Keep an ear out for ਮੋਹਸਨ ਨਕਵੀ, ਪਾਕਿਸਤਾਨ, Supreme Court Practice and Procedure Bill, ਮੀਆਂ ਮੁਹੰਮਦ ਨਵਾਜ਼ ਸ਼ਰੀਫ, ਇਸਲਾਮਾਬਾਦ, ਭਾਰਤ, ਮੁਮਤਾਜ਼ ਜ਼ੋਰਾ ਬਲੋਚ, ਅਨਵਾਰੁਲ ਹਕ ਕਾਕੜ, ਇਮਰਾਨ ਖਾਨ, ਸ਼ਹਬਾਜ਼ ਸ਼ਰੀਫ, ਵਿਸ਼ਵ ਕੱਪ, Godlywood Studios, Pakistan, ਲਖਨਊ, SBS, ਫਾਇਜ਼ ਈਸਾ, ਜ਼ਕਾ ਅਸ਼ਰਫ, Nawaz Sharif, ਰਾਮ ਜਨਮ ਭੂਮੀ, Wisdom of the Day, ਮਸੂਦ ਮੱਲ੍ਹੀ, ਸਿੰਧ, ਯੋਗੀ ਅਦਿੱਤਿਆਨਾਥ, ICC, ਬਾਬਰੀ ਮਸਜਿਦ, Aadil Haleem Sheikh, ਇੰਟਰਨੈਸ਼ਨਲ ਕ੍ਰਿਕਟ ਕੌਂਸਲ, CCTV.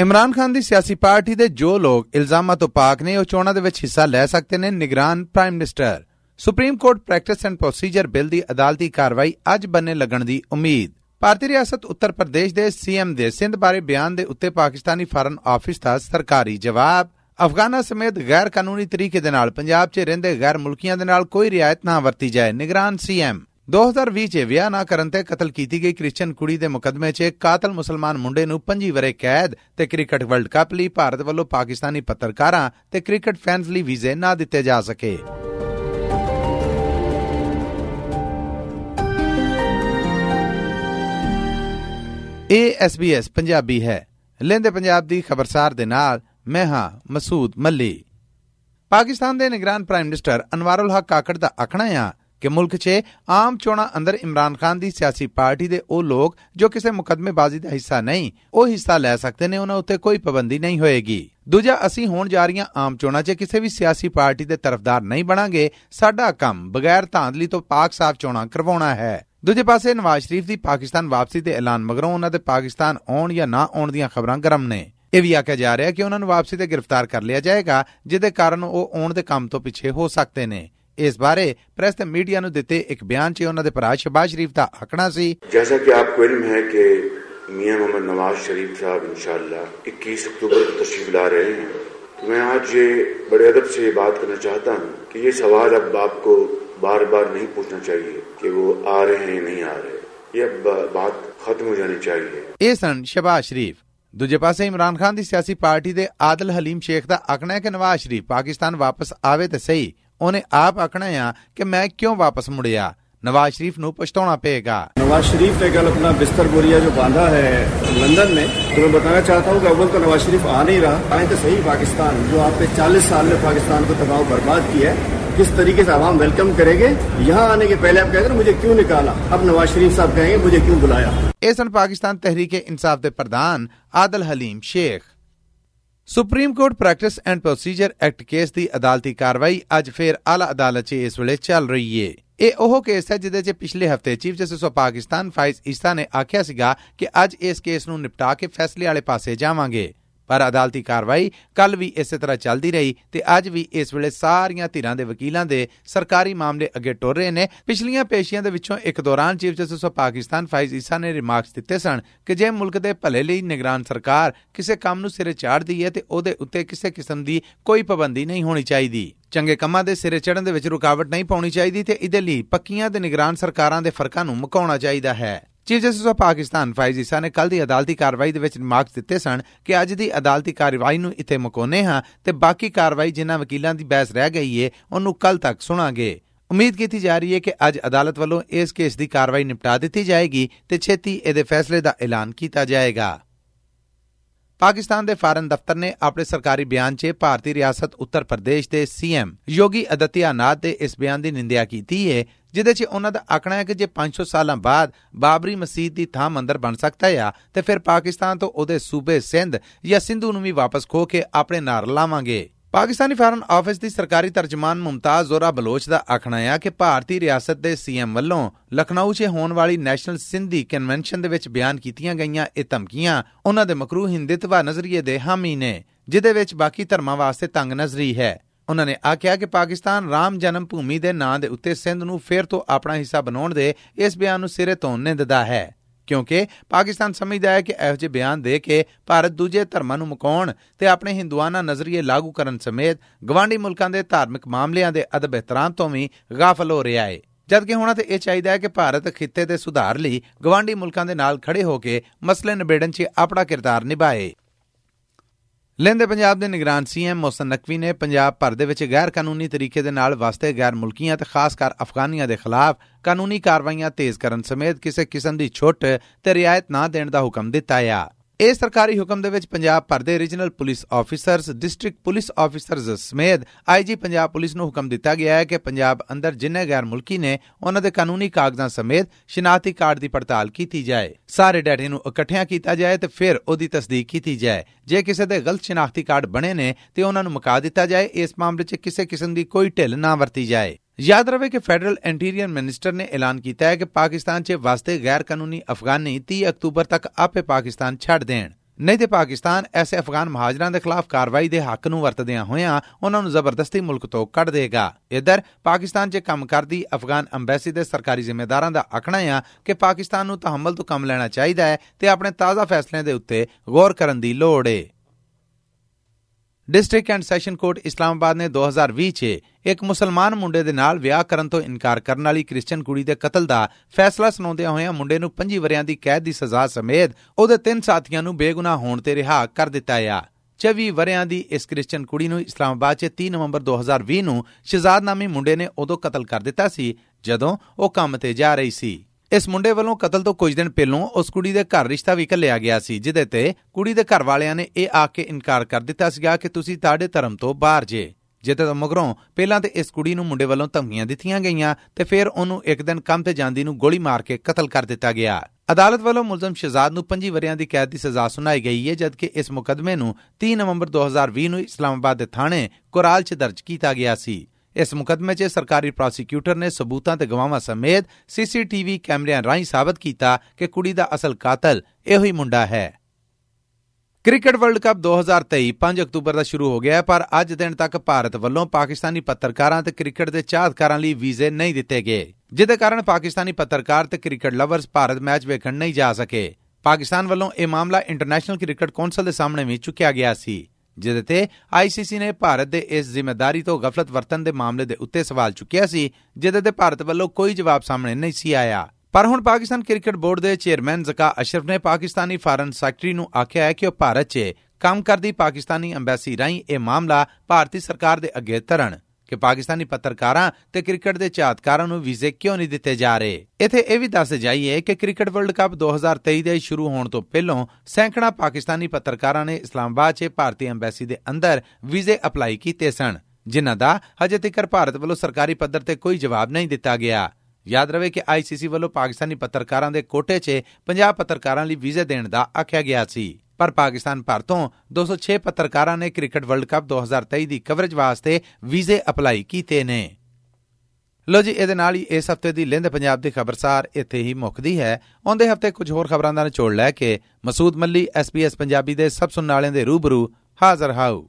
ਇਮਰਾਨ ਖਾਨ ਦੀ ਸਿਆਸੀ ਪਾਰਟੀ ਦੇ ਜੋ ਲੋਕ ਇਲਜ਼ਾਮਾਂ ਤੋਂ ਪਾਕ ਨੇ ਉਹ ਚੋਣਾਂ ਦੇ ਵਿੱਚ ਹਿੱਸਾ ਲੈ ਸਕਦੇ ਨੇ। ਨਿਗਰਾਨ prime minister. Supreme court practice and procedure bill ਦੀ ਅਦਾਲਤੀ ਕਾਰਵਾਈ ਅੱਜ ਬੰਨੇ ਲੱਗਣ ਦੀ ਉਮੀਦ। ਭਾਰਤੀ ਰਿਆਸਤ ਉੱਤਰ ਪ੍ਰਦੇਸ਼ ਦੇ CM ਦੇ ਸਿੰਧ ਬਾਰੇ ਬਿਆਨ ਦੇ ਉੱਤੇ ਪਾਕਿਸਤਾਨੀ ਫਾਰਨ ਆਫਿਸ ਦਾ ਸਰਕਾਰੀ ਜਵਾਬ। ਅਫਗਾਨਾਂ ਸਮੇਤ ਗੈਰ ਕਾਨੂੰਨੀ ਤਰੀਕੇ ਦੇ ਨਾਲ ਪੰਜਾਬ 'ਚ ਰਹਿੰਦੇ ਗੈਰ ਮੁਲਕੀਆਂ ਦੇ ਨਾਲ ਕੋਈ ਰਿਆਇਤ ਨਾ ਵਰਤੀ ਜਾਏ। ਨਿਗਰਾਨ CM। 2020 'ਚ ਵਿਆਹ ਨਾ ਕਰਨ ਤੇ ਕਤਲ ਕੀਤੀ ਗਈ ਕ੍ਰਿਸਚਨ ਕੁੜੀ ਦੇ ਮੁਕੱਦਮੇ 'ਚ ਕਾਤਲ ਮੁਸਲਮਾਨ ਮੁੰਡੇ ਨੂੰ 25 ਵਰ੍ਹੇ ਕੈਦ ਤੇ ਕ੍ਰਿਕਟ ਵਰਲਡ ਕੱਪ ਲਈ ਭਾਰਤ ਵੱਲੋਂ ਪਾਕਿਸਤਾਨੀ ਪੱਤਰਕਾਰਾਂ ਤੇ ਕ੍ਰਿਕਟ ਫੈਨਸ ਲਈ ਵੀਜ਼ੇ ਨਾ ਦਿੱਤੇ ਜਾ ਸਕੇ। SBS ਪੰਜਾਬੀ ਹੈ। ਲੈਂਦੇ ਪੰਜਾਬ ਦੀ ਖਬਰਸਾਰ ਦੇ ਨਾਲ ਮੈਂ ਹਾਂ ਮਸੂਦ ਮੱਲ੍ਹੀ। ਪਾਕਿਸਤਾਨ ਦੇ ਨਿਗਰਾਨ ਪ੍ਰਾਈਮ ਮਿਨਿਸਟਰ ਅਨਵਾਰੁਲ ਹਕ ਕਾਕੜ ਦਾ ਆਖਣਾ ਆ ਕਿ ਮੁਲਕ 'ਚ ਆਮ ਚੋਣਾਂ ਅੰਦਰ ਇਮਰਾਨ ਖਾਨ ਦੀ ਸਿਆਸੀ ਪਾਰਟੀ ਦੇ ਉਹ ਲੋਕ ਜੋ ਕਿਸੇ ਮੁਕੱਦਮੇਬਾਜ਼ੀ ਦਾ ਹਿੱਸਾ ਨਹੀਂ ਉਹ ਹਿੱਸਾ ਲੈ ਸਕਦੇ ਨੇ, ਉਹਨਾਂ ਉੱਤੇ ਕੋਈ ਪਾਬੰਦੀ ਨਹੀਂ ਹੋਏਗੀ। ਦੂਜਾ, ਅਸੀਂ ਹੋਣ ਜਾ ਰਹੀਆਂ ਆਮ ਚੋਣਾਂ 'ਚ ਕਿਸੇ ਵੀ ਸਿਆਸੀ ਪਾਰਟੀ ਦੇ ਤਰਫਦਾਰ ਨਹੀਂ ਬਣਾਂਗੇ। ਸਾਡਾ ਕੰਮ ਬਗੈਰ ਧਾਂਦਲੀ ਤੋਂ ਪਾਕ ਸਾਫ਼ ਚੋਣਾਂ ਕਰਵਾਉਣਾ ਹੈ। ਦੂਜੇ ਪਾਸੇ ਨਵਾਜ਼ ਸ਼ਰੀਫ ਦੀ ਪਾਕਿਸਤਾਨ ਵਾਪਸੀ ਦੇ ਐਲਾਨ ਮਗਰੋਂ ਉਹਨਾਂ ਦੇ ਪਾਕਿਸਤਾਨ ਆਉਣ ਜਾਂ ਨਾ ਆਉਣ ਦੀਆਂ ਖਬਰਾਂ ਗਰਮ ਨੇ। ਇਹ ਵੀ ਆਖਿਆ ਜਾ ਰਿਹਾ ਕਿ ਉਹਨਾਂ ਨੂੰ ਵਾਪਸੀ ਤੇ ਗ੍ਰਿਫਤਾਰ ਕਰ ਲਿਆ ਜਾਏਗਾ, ਜਿਹਦੇ ਕਾਰਨ ਉਹ ਆਉਣ ਦੇ ਕੰਮ ਤੋਂ ਪਿੱਛੇ ਹੋ ਸਕਦੇ ਨੇ। ਇਸ ਬਾਰੇ ਪ੍ਰੈਸ ਤੇ ਮੀਡੀਆ ਨੂੰ ਦਿੱਤੇ ਇੱਕ ਬਿਆਨ 'ਚ ਉਹਨਾਂ ਦੇ ਭਰਾ ਸ਼ਹਬਾਜ਼ ਸ਼ਰੀਫ ਦਾ ਆਖਣਾ ਸੀ, ਜੈਸਾ ਕਿ ਆਪਕੋ ਇਲਮ ਹੈ ਕਿ ਮੀਆਂ ਮੁਹੰਮਦ ਨਵਾਜ਼ ਸ਼ਰੀਫ ਸਾਹਿਬ ਇਨਸ਼ਾਅੱਲਾ 21 ਅਕਤੂਬਰ को तशरीफ ला रहे हैं। मैं आज ये बड़े अदब से ये बात करना चाहता हूँ कि ये सवाल अब आपको बार बार नहीं पूछना चाहिए कि वो आ रहे हैं नहीं आ रहे, ये अब बात खत्म हो जानी चाहिए। ਇਹ ਸਨ ਸ਼ਹਬਾਜ਼ ਸ਼ਰੀਫ। ਦੂਜੇ ਪਾਸੇ ਇਮਰਾਨ ਖਾਨ ਦੀ ਸਿਆਸੀ ਪਾਰਟੀ ਦੇ ਆਦਿਲ ਹਲੀਮ ਸ਼ੇਖ ਦਾ ਆਖਣਾ ਹੈ ਕਿ ਨਵਾਜ਼ ਸ਼ਰੀਫ ਪਾਕਿਸਤਾਨ ਵਾਪਸ ਆਵੇ ਤੇ ਸਹੀ। ਉਹਨੇ ਆਪ ਆਖਣਾ ਆ ਕਿ ਮੈਂ ਕਿਉਂ ਵਾਪਸ ਮੁੜਿਆ, ਨਵਾਜ਼ ਸ਼ਰੀਫ ਨੂੰ ਪਛਤਾਉਣਾ ਪਏਗਾ। ਨਵਾਜ਼ ਸ਼ਰੀਫ ਨੇ ਕੱਲ ਆਪਣਾ ਬਿਸਤਰ ਬੋਰੀਆ ਜੋ ਬਾਂਧਾ ਹੈ ਲੰਡਨ में, तो मैं बताना चाहता हूँ कि अव्वल तो नवाज शरीफ आ नहीं रहा। आए तो सही पाकिस्तान, जो आपने 40 साल में पाकिस्तान को तबाह बर्बाद किया है, किस तरीके से आवाम वेलकम करेंगे। यहाँ आने के पहले आप कहते मुझे क्यों निकाला, अब नवाज शरीफ साहब कहेंगे मुझे क्यों बुलाया। इस सन पाकिस्तान तहरीक इंसाफ के प्रधान Adil Haleem Sheikh. Supreme court practice and procedure act case की अदालती कार्रवाई अज फिर आला अदालत 'ਚ इस वे चल रही है। ਇਹ ਉਹ ਕੇਸ ਹੈ ਜਿਹਦੇ 'ਚ ਪਿਛਲੇ ਹਫ਼ਤੇ chief justice of ਪਾਕਿਸਤਾਨ ਫਾਇਜ਼ ਈਸਾ ਨੇ ਆਖਿਆ ਸੀਗਾ ਕਿ ਅੱਜ ਇਸ ਕੇਸ ਨੂੰ ਨਿਪਟਾ ਕੇ ਫੈਸਲੇ ਵਾਲੇ ਪਾਸੇ ਜਾਵਾਂਗੇ, ਪਰ ਅਦਾਲਤੀ ਕਾਰਵਾਈ ਕੱਲ ਵੀ ਇਸੇ ਤਰ੍ਹਾਂ ਚੱਲਦੀ ਰਹੀ ਤੇ ਅੱਜ ਵੀ ਇਸ ਵੇਲੇ ਸਾਰੀਆਂ ਧਿਰਾਂ ਦੇ ਵਕੀਲਾਂ ਦੇ ਸਰਕਾਰੀ ਮਾਮਲੇ ਅੱਗੇ ਟੁਰ ਰਹੇ ਨੇ। ਪਿਛਲੀਆਂ ਪੇਸ਼ੀਆਂ ਦੇ ਵਿੱਚੋਂ ਇੱਕ ਦੌਰਾਨ chief justice of ਪਾਕਿਸਤਾਨ ਫਾਇਜ਼ ਈਸਾ ਨੇ ਰਿਮਾਰਕਸ ਦਿੱਤੇ ਸਨ ਕਿ ਜੇ ਮੁਲਕ ਦੇ ਭਲੇ ਲਈ ਨਿਗਰਾਨ ਸਰਕਾਰ ਕਿਸੇ ਕੰਮ ਨੂੰ ਸਿਰੇ ਚਾੜਦੀ ਹੈ ਤੇ ਉਹਦੇ ਉੱਤੇ ਕਿਸੇ ਕਿਸਮ ਦੀ ਕੋਈ ਪਾਬੰਦੀ ਨਹੀਂ ਹੋਣੀ ਚਾਹੀਦੀ। ਚੰਗੇ ਕੰਮਾਂ ਦੇ ਸਿਰੇ ਚੜ੍ਹਨ ਦੇ ਵਿੱਚ ਰੁਕਾਵਟ ਨਹੀਂ ਪਾਉਣੀ ਚਾਹੀਦੀ ਤੇ ਇਹਦੇ ਲਈ ਪੱਕੀਆਂ ਤੇ ਨਿਗਰਾਨ ਸਰਕਾਰਾਂ ਦੇ ਫਰਕਾਂ ਨੂੰ ਮੁਕਾਉਣਾ ਚਾਹੀਦਾ ਹੈ। Chief justice of ਪਾਕਿਸਤਾਨ ਫਾਇਜ਼ ਈਸਾ ਨੇ ਕੱਲ ਦੀ ਅਦਾਲਤੀ ਕਾਰਵਾਈ ਦੇ ਵਿੱਚ ਰਿਮਾਰਕਸ ਦਿੱਤੇ ਸਨ ਕਿ ਅੱਜ ਦੀ ਅਦਾਲਤੀ ਕਾਰਵਾਈ ਨੂੰ ਇੱਥੇ ਮੁਕਾਉਂਦੇ ਹਾਂ ਤੇ ਬਾਕੀ ਕਾਰਵਾਈ ਜਿਨ੍ਹਾਂ ਵਕੀਲਾਂ ਦੀ ਬਹਿਸ ਰਹਿ ਗਈ ਏ ਉਹਨੂੰ ਕੱਲ ਤੱਕ ਸੁਣਾਂਗੇ। ਉਮੀਦ ਕੀਤੀ ਜਾ ਰਹੀ ਹੈ ਕਿ ਅੱਜ ਅਦਾਲਤ ਵੱਲੋਂ ਇਸ ਕੇਸ ਦੀ ਕਾਰਵਾਈ ਨਿਪਟਾ ਦਿੱਤੀ ਜਾਏਗੀ ਤੇ ਛੇਤੀ ਇਹਦੇ ਫੈਸਲੇ ਦਾ ਐਲਾਨ ਕੀਤਾ ਜਾਏਗਾ। ਪਾਕਿਸਤਾਨ ਦੇ ਫਾਰਨ ਦਫ਼ਤਰ ਨੇ ਆਪਣੇ ਸਰਕਾਰੀ ਬਿਆਨ 'ਚ ਭਾਰਤੀ ਰਿਆਸਤ ਉੱਤਰ ਪ੍ਰਦੇਸ਼ ਦੇ CM ਯੋਗੀ ਅਦਿੱਤਿਆਨਾਥ ਦੇ ਇਸ ਬਿਆਨ ਦੀ ਨਿੰਦਿਆ ਕੀਤੀ ਏ, ਜਿਹਦੇ 'ਚ ਉਹਨਾਂ ਦਾ ਆਖਣਾ ਹੈ ਕਿ ਜੇ 500 ਸਾਲਾਂ ਬਾਅਦ ਬਾਬਰੀ ਮਸਜਿਦ ਦੀ ਥਾਂ ਮੰਦਰ ਬਣ ਸਕਦਾ ਆ ਤੇ ਫਿਰ ਪਾਕਿਸਤਾਨ ਤੋਂ ਉਹਦੇ ਸੂਬੇ ਸਿੰਧ ਜਾਂ ਸਿੰਧੂ ਨੂੰ ਵੀ ਵਾਪਸ ਖੋਹ ਕੇ ਆਪਣੇ ਨਾਲ ਲਾਵਾਂਗੇ। ਪਾਕਿਸਤਾਨੀ ਫਾਰਨ ਆਫਿਸ ਦੀ ਸਰਕਾਰੀ ਤਰਜਮਾਨ ਮੁਮਤਾਜ਼ ਜ਼ੋਰਾ ਬਲੋਚ ਦਾ ਆਖਣਾ ਹੈ ਕਿ ਭਾਰਤੀ ਰਿਆਸਤ ਦੇ CM ਵੱਲੋਂ ਲਖਨਊ 'ਚ ਹੋਣ ਵਾਲੀ ਨੈਸ਼ਨਲ ਸਿੰਧੀ ਕਨਵੈਨਸ਼ਨ ਦੇ ਵਿੱਚ ਬਿਆਨ ਕੀਤੀਆਂ ਗਈਆਂ ਇਹ ਧਮਕੀਆਂ ਉਹਨਾਂ ਦੇ ਮਕਰੂਹ ਹਿੰਦੁਤਵਾ ਨਜ਼ਰੀਏ ਦੇ ਹਾਮੀ ਨੇ, ਜਿਹਦੇ ਵਿੱਚ ਬਾਕੀ ਧਰਮਾਂ ਵਾਸਤੇ ਤੰਗ ਨਜ਼ਰੀ ਹੈ। ਉਹਨਾਂ ਨੇ ਆਖਿਆ ਕਿ ਪਾਕਿਸਤਾਨ ਰਾਮ ਜਨਮ ਭੂਮੀ ਦੇ ਨਾਂ ਦੇ ਉੱਤੇ ਸਿੰਧ ਨੂੰ ਫਿਰ ਤੋਂ ਆਪਣਾ ਹਿੱਸਾ ਬਣਾਉਣ ਦੇ ਇਸ ਬਿਆਨ ਨੂੰ ਸਿਰੇ ਤੋਂ ਨਿੰਦਦਾ ਹੈ, ਕਿਉਂਕਿ ਪਾਕਿਸਤਾਨ ਸਮਝਦਾ ਹੈ ਕਿ ਇਹੋ ਜਿਹੇ ਬਿਆਨ ਦੇ ਕੇ ਭਾਰਤ ਦੂਜੇ ਧਰਮਾਂ ਨੂੰ ਮੁਕਾਉਣ ਤੇ ਆਪਣੇ ਹਿੰਦੁਆਨਾ ਨਜ਼ਰੀਏ ਲਾਗੂ ਕਰਨ ਸਮੇਤ ਗਵਾਂਢੀ ਮੁਲਕਾਂ ਦੇ ਧਾਰਮਿਕ ਮਾਮਲਿਆਂ ਦੇ ਅਦਬ ਇਤਰਾਮ ਤੋਂ ਵੀ ਗਾਫਲ ਹੋ ਰਿਹਾ ਹੈ। ਜਦਕਿ ਹੁਣ ਤਾਂ ਇਹ ਚਾਹੀਦਾ ਹੈ ਕਿ ਭਾਰਤ ਖਿੱਤੇ ਦੇ ਸੁਧਾਰ ਲਈ ਗਵਾਂਢੀ ਮੁਲਕਾਂ ਦੇ ਨਾਲ ਖੜੇ ਹੋ ਕੇ ਮਸਲੇ ਨਿਬੇੜਨ 'ਚ ਆਪਣਾ ਕਿਰਦਾਰ ਨਿਭਾਏ। ਲਹਿੰਦੇ ਪੰਜਾਬ ਦੇ ਨਿਗਰਾਨ CM ਮੋਹਸਨ ਨਕਵੀ ਨੇ ਪੰਜਾਬ ਭਰ ਦੇ ਵਿੱਚ ਗੈਰ ਕਾਨੂੰਨੀ ਤਰੀਕੇ ਦੇ ਨਾਲ ਵਸਦੇ ਗੈਰ ਮੁਲਕੀਆਂ ਤੇ ਖਾਸ ਕਰ ਅਫਗਾਨੀਆਂ ਦੇ ਖਿਲਾਫ ਕਾਨੂੰਨੀ ਕਾਰਵਾਈਆਂ ਤੇਜ਼ ਕਰਨ ਸਮੇਤ ਕਿਸੇ ਕਿਸਮ ਦੀ ਛੁੱਟ ਤੇ ਰਿਆਇਤ ਨਾ ਦੇਣ ਦਾ ਹੁਕਮ ਦਿੱਤਾ ਆ। ਇਸ ਸਰਕਾਰੀ ਹੁਕਮ ਦੇ ਵਿੱਚ ਪੰਜਾਬ ਭਰ ਦੇ regional police officers, district police officers ਸਮੇਤ IG ਪੰਜਾਬ ਪੁਲਿਸ ਨੂੰ ਹੁਕਮ ਦਿੱਤਾ ਗਿਆ ਹੈ ਕਿ ਪੰਜਾਬ ਅੰਦਰ ਜਿੰਨੇ ਗੈਰ ਮੁਲਕੀ ਨੇ ਉਹਨਾਂ ਦੇ ਕਾਨੂੰਨੀ ਕਾਗਜ਼ਾਂ ਸਮੇਤ ਸ਼ਨਾਖਤੀ ਕਾਰਡ ਦੀ ਪੜਤਾਲ ਕੀਤੀ ਜਾਏ, ਸਾਰੇ ਡਾਟੇ ਨੂੰ ਇਕੱਠਿਆਂ ਕੀਤਾ ਜਾਏ ਤੇ ਫਿਰ ਉਹਦੀ ਤਸਦੀਕ ਕੀਤੀ ਜਾਏ। ਜੇ ਕਿਸੇ ਦੇ ਗਲਤ ਸ਼ਨਾਖਤੀ ਕਾਰਡ ਬਣੇ ਨੇ ਤੇ ਉਹਨਾਂ ਨੂੰ ਮੁਕਾ ਦਿੱਤਾ ਜਾਏ। ਇਸ ਮਾਮਲੇ 'ਚ ਕਿਸੇ ਕਿਸਮ ਦੀ ਕੋਈ ਢਿੱਲ ਨਾ ਵਰਤੀ ਜਾਏ। ਯਾਦ ਰਵੇ ਕਿ ਫੈਡਰਲ ਇੰਟੀਰੀਅਰ ਮਿਨਿਸਟਰ ਨੇ ਐਲਾਨ ਕੀਤਾ ਹੈ ਕਿ ਪਾਕਿਸਤਾਨ 'ਚ ਵਸਦੇ ਗੈਰ ਕਾਨੂੰਨੀ ਅਫਗਾਨੀ 30 ਅਕਤੂਬਰ ਤੱਕ ਆਪੇ ਪਾਕਿਸਤਾਨ ਛੱਡ ਦੇਣ। नहीं तो पाकिस्तान ऐसे अफगान महाजरां के खिलाफ कार्रवाई के हक नूं वरतदियां होइयां उन्हां नूं जबरदस्ती मुल्क तो कढ देगा। इधर पाकिस्तान च काम करदी अफगान अंबैसी के सरकारी जिम्मेदारां दा आखना है कि पाकिस्तान नूं तहम्मल तो कम लेना चाहिदा है ते अपने ताज़ा फैसलियां दे उत्ते गौर करन दी लोड़ है। District and session court Islamabad ने 2020 च एक ਮੁਸਲਮਾਨ ਮੁੰਡੇ ਦੇ ਨਾਲ ਵਿਆਹ ਕਰਨ ਤੋਂ ਇਨਕਾਰ ਕਰਨ ਵਾਲੀ ਕ੍ਰਿਸਚਨ ਕੁੜੀ ਦੇ ਕਤਲ ਦਾ ਫੈਸਲਾ ਸੁਣਾਉਂਦਿਆਂ ਹੋਇਆਂ ਮੁੰਡੇ ਨੂੰ 25 ਵਰਿਆਂ ਦੀ ਕੈਦ ਦੀ ਸਜ਼ਾ ਸਮੇਤ ਉਹਦੇ 3 ਸਾਥੀਆਂ ਨੂੰ ਬੇਗੁਨਾਹ ਹੋਣ ਤੇ ਰਿਹਾ ਕਰ ਦਿੱਤਾ ਆ। 24 ਵਰਿਆਂ ਦੀ ਇਸ ਕ੍ਰਿਸਚਨ ਕੁੜੀ ਨੂੰ ਇਸਲਾਮਾਬਾਦ 'ਚ 30 ਨਵੰਬਰ 2020 ਨੂੰ ਸ਼ਹਿਜ਼ਾਦ ਨਾਮੀ ਮੁੰਡੇ ਨੇ ਉਦੋਂ ਕਤਲ ਕਰ ਦਿੱਤਾ ਸੀ ਜਦੋਂ ਉਹ ਕੰਮ ਤੇ ਜਾ ਰਹੀ ਸੀ। ਇਸ ਮੁੰਡੇ ਵੱਲੋਂ ਕਤਲ ਤੋਂ ਕੁਝ ਦਿਨ ਪਹਿਲਾਂ ਉਸ ਕੁੜੀ ਦੇ ਘਰ ਰਿਸ਼ਤਾ ਵੀ ਘੱਲਿਆ ਗਿਆ ਸੀ, ਜਿਹਦੇ ਤੇ ਕੁੜੀ ਦੇ ਘਰ ਵਾਲਿਆਂ ਨੇ ਇਹ ਆ ਕੇ ਇਨਕਾਰ ਕਰ ਦਿੱਤਾ ਸੀਗਾ ਕਿ ਤੁਸੀਂ ਤੁਹਾਡੇ ਧਰਮ ਤੋਂ ਬਾਹਰ ਜੇ, ਜਿਹਦੇ ਤੋਂ ਮਗਰੋਂ ਪਹਿਲਾਂ ਤੇ ਇਸ ਕੁੜੀ ਨੂੰ ਮੁੰਡੇ ਵੱਲੋਂ ਧਮਕੀਆਂ ਦਿੱਤੀਆਂ ਗਈਆਂ ਤੇ ਫਿਰ ਉਹਨੂੰ ਇੱਕ ਦਿਨ ਕੰਮ ਤੇ ਜਾਂਦੀ ਨੂੰ ਗੋਲੀ ਮਾਰ ਕੇ ਕਤਲ ਕਰ ਦਿੱਤਾ ਗਿਆ। ਅਦਾਲਤ ਵੱਲੋਂ ਮੁਲਜ਼ਮ ਸ਼ਹਿਜ਼ਾਦ ਨੂੰ 25 ਵਰਿਆਂ ਦੀ ਕੈਦ ਦੀ ਸਜ਼ਾ ਸੁਣਾਈ ਗਈ ਹੈ, ਜਦਕਿ ਇਸ ਮੁਕੱਦਮੇ ਨੂੰ 30 ਨਵੰਬਰ 2020 ਨੂੰ ਇਸਲਾਮਾਬਾਦ ਦੇ ਥਾਣੇ ਕੋਰਾਲ 'ਚ ਦਰਜ ਕੀਤਾ ਗਿਆ ਸੀ। ਇਸ ਮੁਕੱਦਮੇ 'ਚ ਸਰਕਾਰੀ ਪ੍ਰਾਸੀਕਿਊਟਰ ਨੇ ਸਬੂਤਾਂ ਤੇ ਗਵਾਹਾਂ ਸਮੇਤ CCTV ਕੈਮਰਿਆਂ ਰਾਹੀਂ ਸਾਬਤ ਕੀਤਾ ਕਿ ਕੁੜੀ ਦਾ ਅਸਲ ਕਾਤਲ ਇਹੋ ਹੀ ਮੁੰਡਾ ਹੈ। ਕ੍ਰਿਕਟ ਵਰਲਡ ਕੱਪ 2023 5 ਅਕਤੂਬਰ ਦਾ ਸ਼ੁਰੂ ਹੋ ਗਿਆ, ਪਰ ਅੱਜ ਦਿਨ ਤੱਕ ਭਾਰਤ ਵੱਲੋਂ ਪਾਕਿਸਤਾਨੀ ਪੱਤਰਕਾਰਾਂ ਤੇ ਕ੍ਰਿਕਟ ਦੇ ਚਾਹਤਕਾਰਾਂ ਲਈ ਵੀਜ਼ੇ ਨਹੀਂ ਦਿੱਤੇ ਗਏ, ਜਿਹਦੇ ਕਾਰਨ ਪਾਕਿਸਤਾਨੀ ਪੱਤਰਕਾਰ ਤੇ ਕ੍ਰਿਕਟ ਲਵਰਸ ਭਾਰਤ ਮੈਚ ਵੇਖਣ ਨਹੀਂ ਜਾ ਸਕੇ। ਪਾਕਿਸਤਾਨ ਵੱਲੋਂ ਇਹ ਮਾਮਲਾ ਇੰਟਰਨੈਸ਼ਨਲ ਕ੍ਰਿਕਟ ਕੌਂਸਲ ਦੇ ਸਾਹਮਣੇ ਵੀ ਚੁੱਕਿਆ ਗਿਆ ਸੀ, ਜਿਹਦੇ ਤੇ ICC ਨੇ ਭਾਰਤ ਦੇ ਇਸ ਜ਼ਿੰਮੇਦਾਰੀ ਤੋਂ ਗਫਲਤ ਵਰਤਣ ਦੇ ਮਾਮਲੇ ਦੇ ਉੱਤੇ ਸਵਾਲ ਚੁੱਕਿਆ ਸੀ, ਜਿਹਦੇ ਤੇ ਭਾਰਤ ਵੱਲੋਂ ਕੋਈ ਜਵਾਬ ਸਾਹਮਣੇ ਨਹੀਂ ਸੀ ਆਇਆ। ਪਰ ਹੁਣ ਪਾਕਿਸਤਾਨ ਕ੍ਰਿਕਟ ਬੋਰਡ ਦੇ ਚੇਅਰਮੈਨ ਜ਼ਕਾ ਅਸ਼ਰਫ ਨੇ ਪਾਕਿਸਤਾਨੀ ਫਾਰਨ ਸੈਕਟਰੀ ਨੂੰ ਆਖਿਆ ਹੈ ਕਿ ਉਹ ਭਾਰਤ 'ਚ ਕੰਮ ਕਰਦੀ ਪਾਕਿਸਤਾਨੀ ਅੰਬੈਸੀ ਰਾਹੀਂ ਇਹ ਮਾਮਲਾ ਭਾਰਤੀ ਸਰਕਾਰ ਦੇ ਅੱਗੇ ਧਰਨ ਕਿ ਪਾਕਿਸਤਾਨੀ ਪੱਤਰਕਾਰਾਂ ਤੇ ਕ੍ਰਿਕਟ ਦੇ ਚਾਹਤਕਾਰਾਂ ਨੂੰ ਵੀਜ਼ੇ ਕਿਉਂ ਨਹੀਂ ਦਿੱਤੇ ਜਾ ਰਹੇ। ਇੱਥੇ ਇਹ ਵੀ ਦੱਸ ਜਾਈਏ ਕਿ ਕ੍ਰਿਕਟ ਵਰਲਡ ਕੱਪ 2023 ਦੇ ਸ਼ੁਰੂ ਹੋਣ ਤੋਂ ਪਹਿਲਾਂ ਸੈਂਕੜਾ ਪਾਕਿਸਤਾਨੀ ਪੱਤਰਕਾਰਾਂ ਨੇ ਇਸਲਾਮਾਬਾਦ 'ਚ ਭਾਰਤੀ ਐਮਬੈਸੀ ਦੇ ਅੰਦਰ ਵੀਜ਼ੇ ਅਪਲਾਈ ਕੀਤੇ ਸਨ, ਜਿਨ੍ਹਾਂ ਦਾ ਹਜੇ ਤੱਕ ਭਾਰਤ ਵੱਲੋਂ ਸਰਕਾਰੀ ਪੱਧਰ ਤੇ ਕੋਈ ਜਵਾਬ ਨਹੀਂ ਦਿੱਤਾ ਗਿਆ। ਯਾਦ ਰਵੇ ਕਿ ICC ਵੱਲੋਂ ਪਾਕਿਸਤਾਨੀ ਪੱਤਰਕਾਰਾਂ ਦੇ ਕੋਟੇ 'ਚ 50 ਪੱਤਰਕਾਰਾਂ ਲਈ ਵੀਜ਼ੇ ਦੇਣ ਦਾ ਆਖਿਆ ਗਿਆ ਸੀ, ਪਰ ਪਾਕਿਸਤਾਨ ਭਰ ਤੋਂ 206 ਪੱਤਰਕਾਰਾਂ ਨੇ ਕ੍ਰਿਕਟ ਵਰਲਡ ਕੱਪ 2023 ਦੀ ਕਵਰੇਜ ਵਾਸਤੇ ਵੀਜ਼ੇ ਅਪਲਾਈ ਕੀਤੇ ਨੇ। ਲੋ ਜੀ, ਇਹਦੇ ਨਾਲ ਹੀ ਇਸ ਹਫ਼ਤੇ ਦੀ ਲਿੰਦ ਪੰਜਾਬ ਦੀ ਖਬਰਸਾਰ ਇੱਥੇ ਹੀ ਮੁੱਕਦੀ ਹੈ। ਆਉਂਦੇ ਹਫ਼ਤੇ ਕੁਝ ਹੋਰ ਖਬਰਾਂ ਦਾ ਨਿਚੋੜ ਲੈ ਕੇ ਮਸੂਦ ਮੱਲ੍ਹੀ SBS ਪੰਜਾਬੀ ਦੇ ਸਭ ਸੁਣਨ ਵਾਲਿਆਂ ਦੇ ਰੂਬਰੂ ਹਾਜ਼ਰ ਹਾਊ।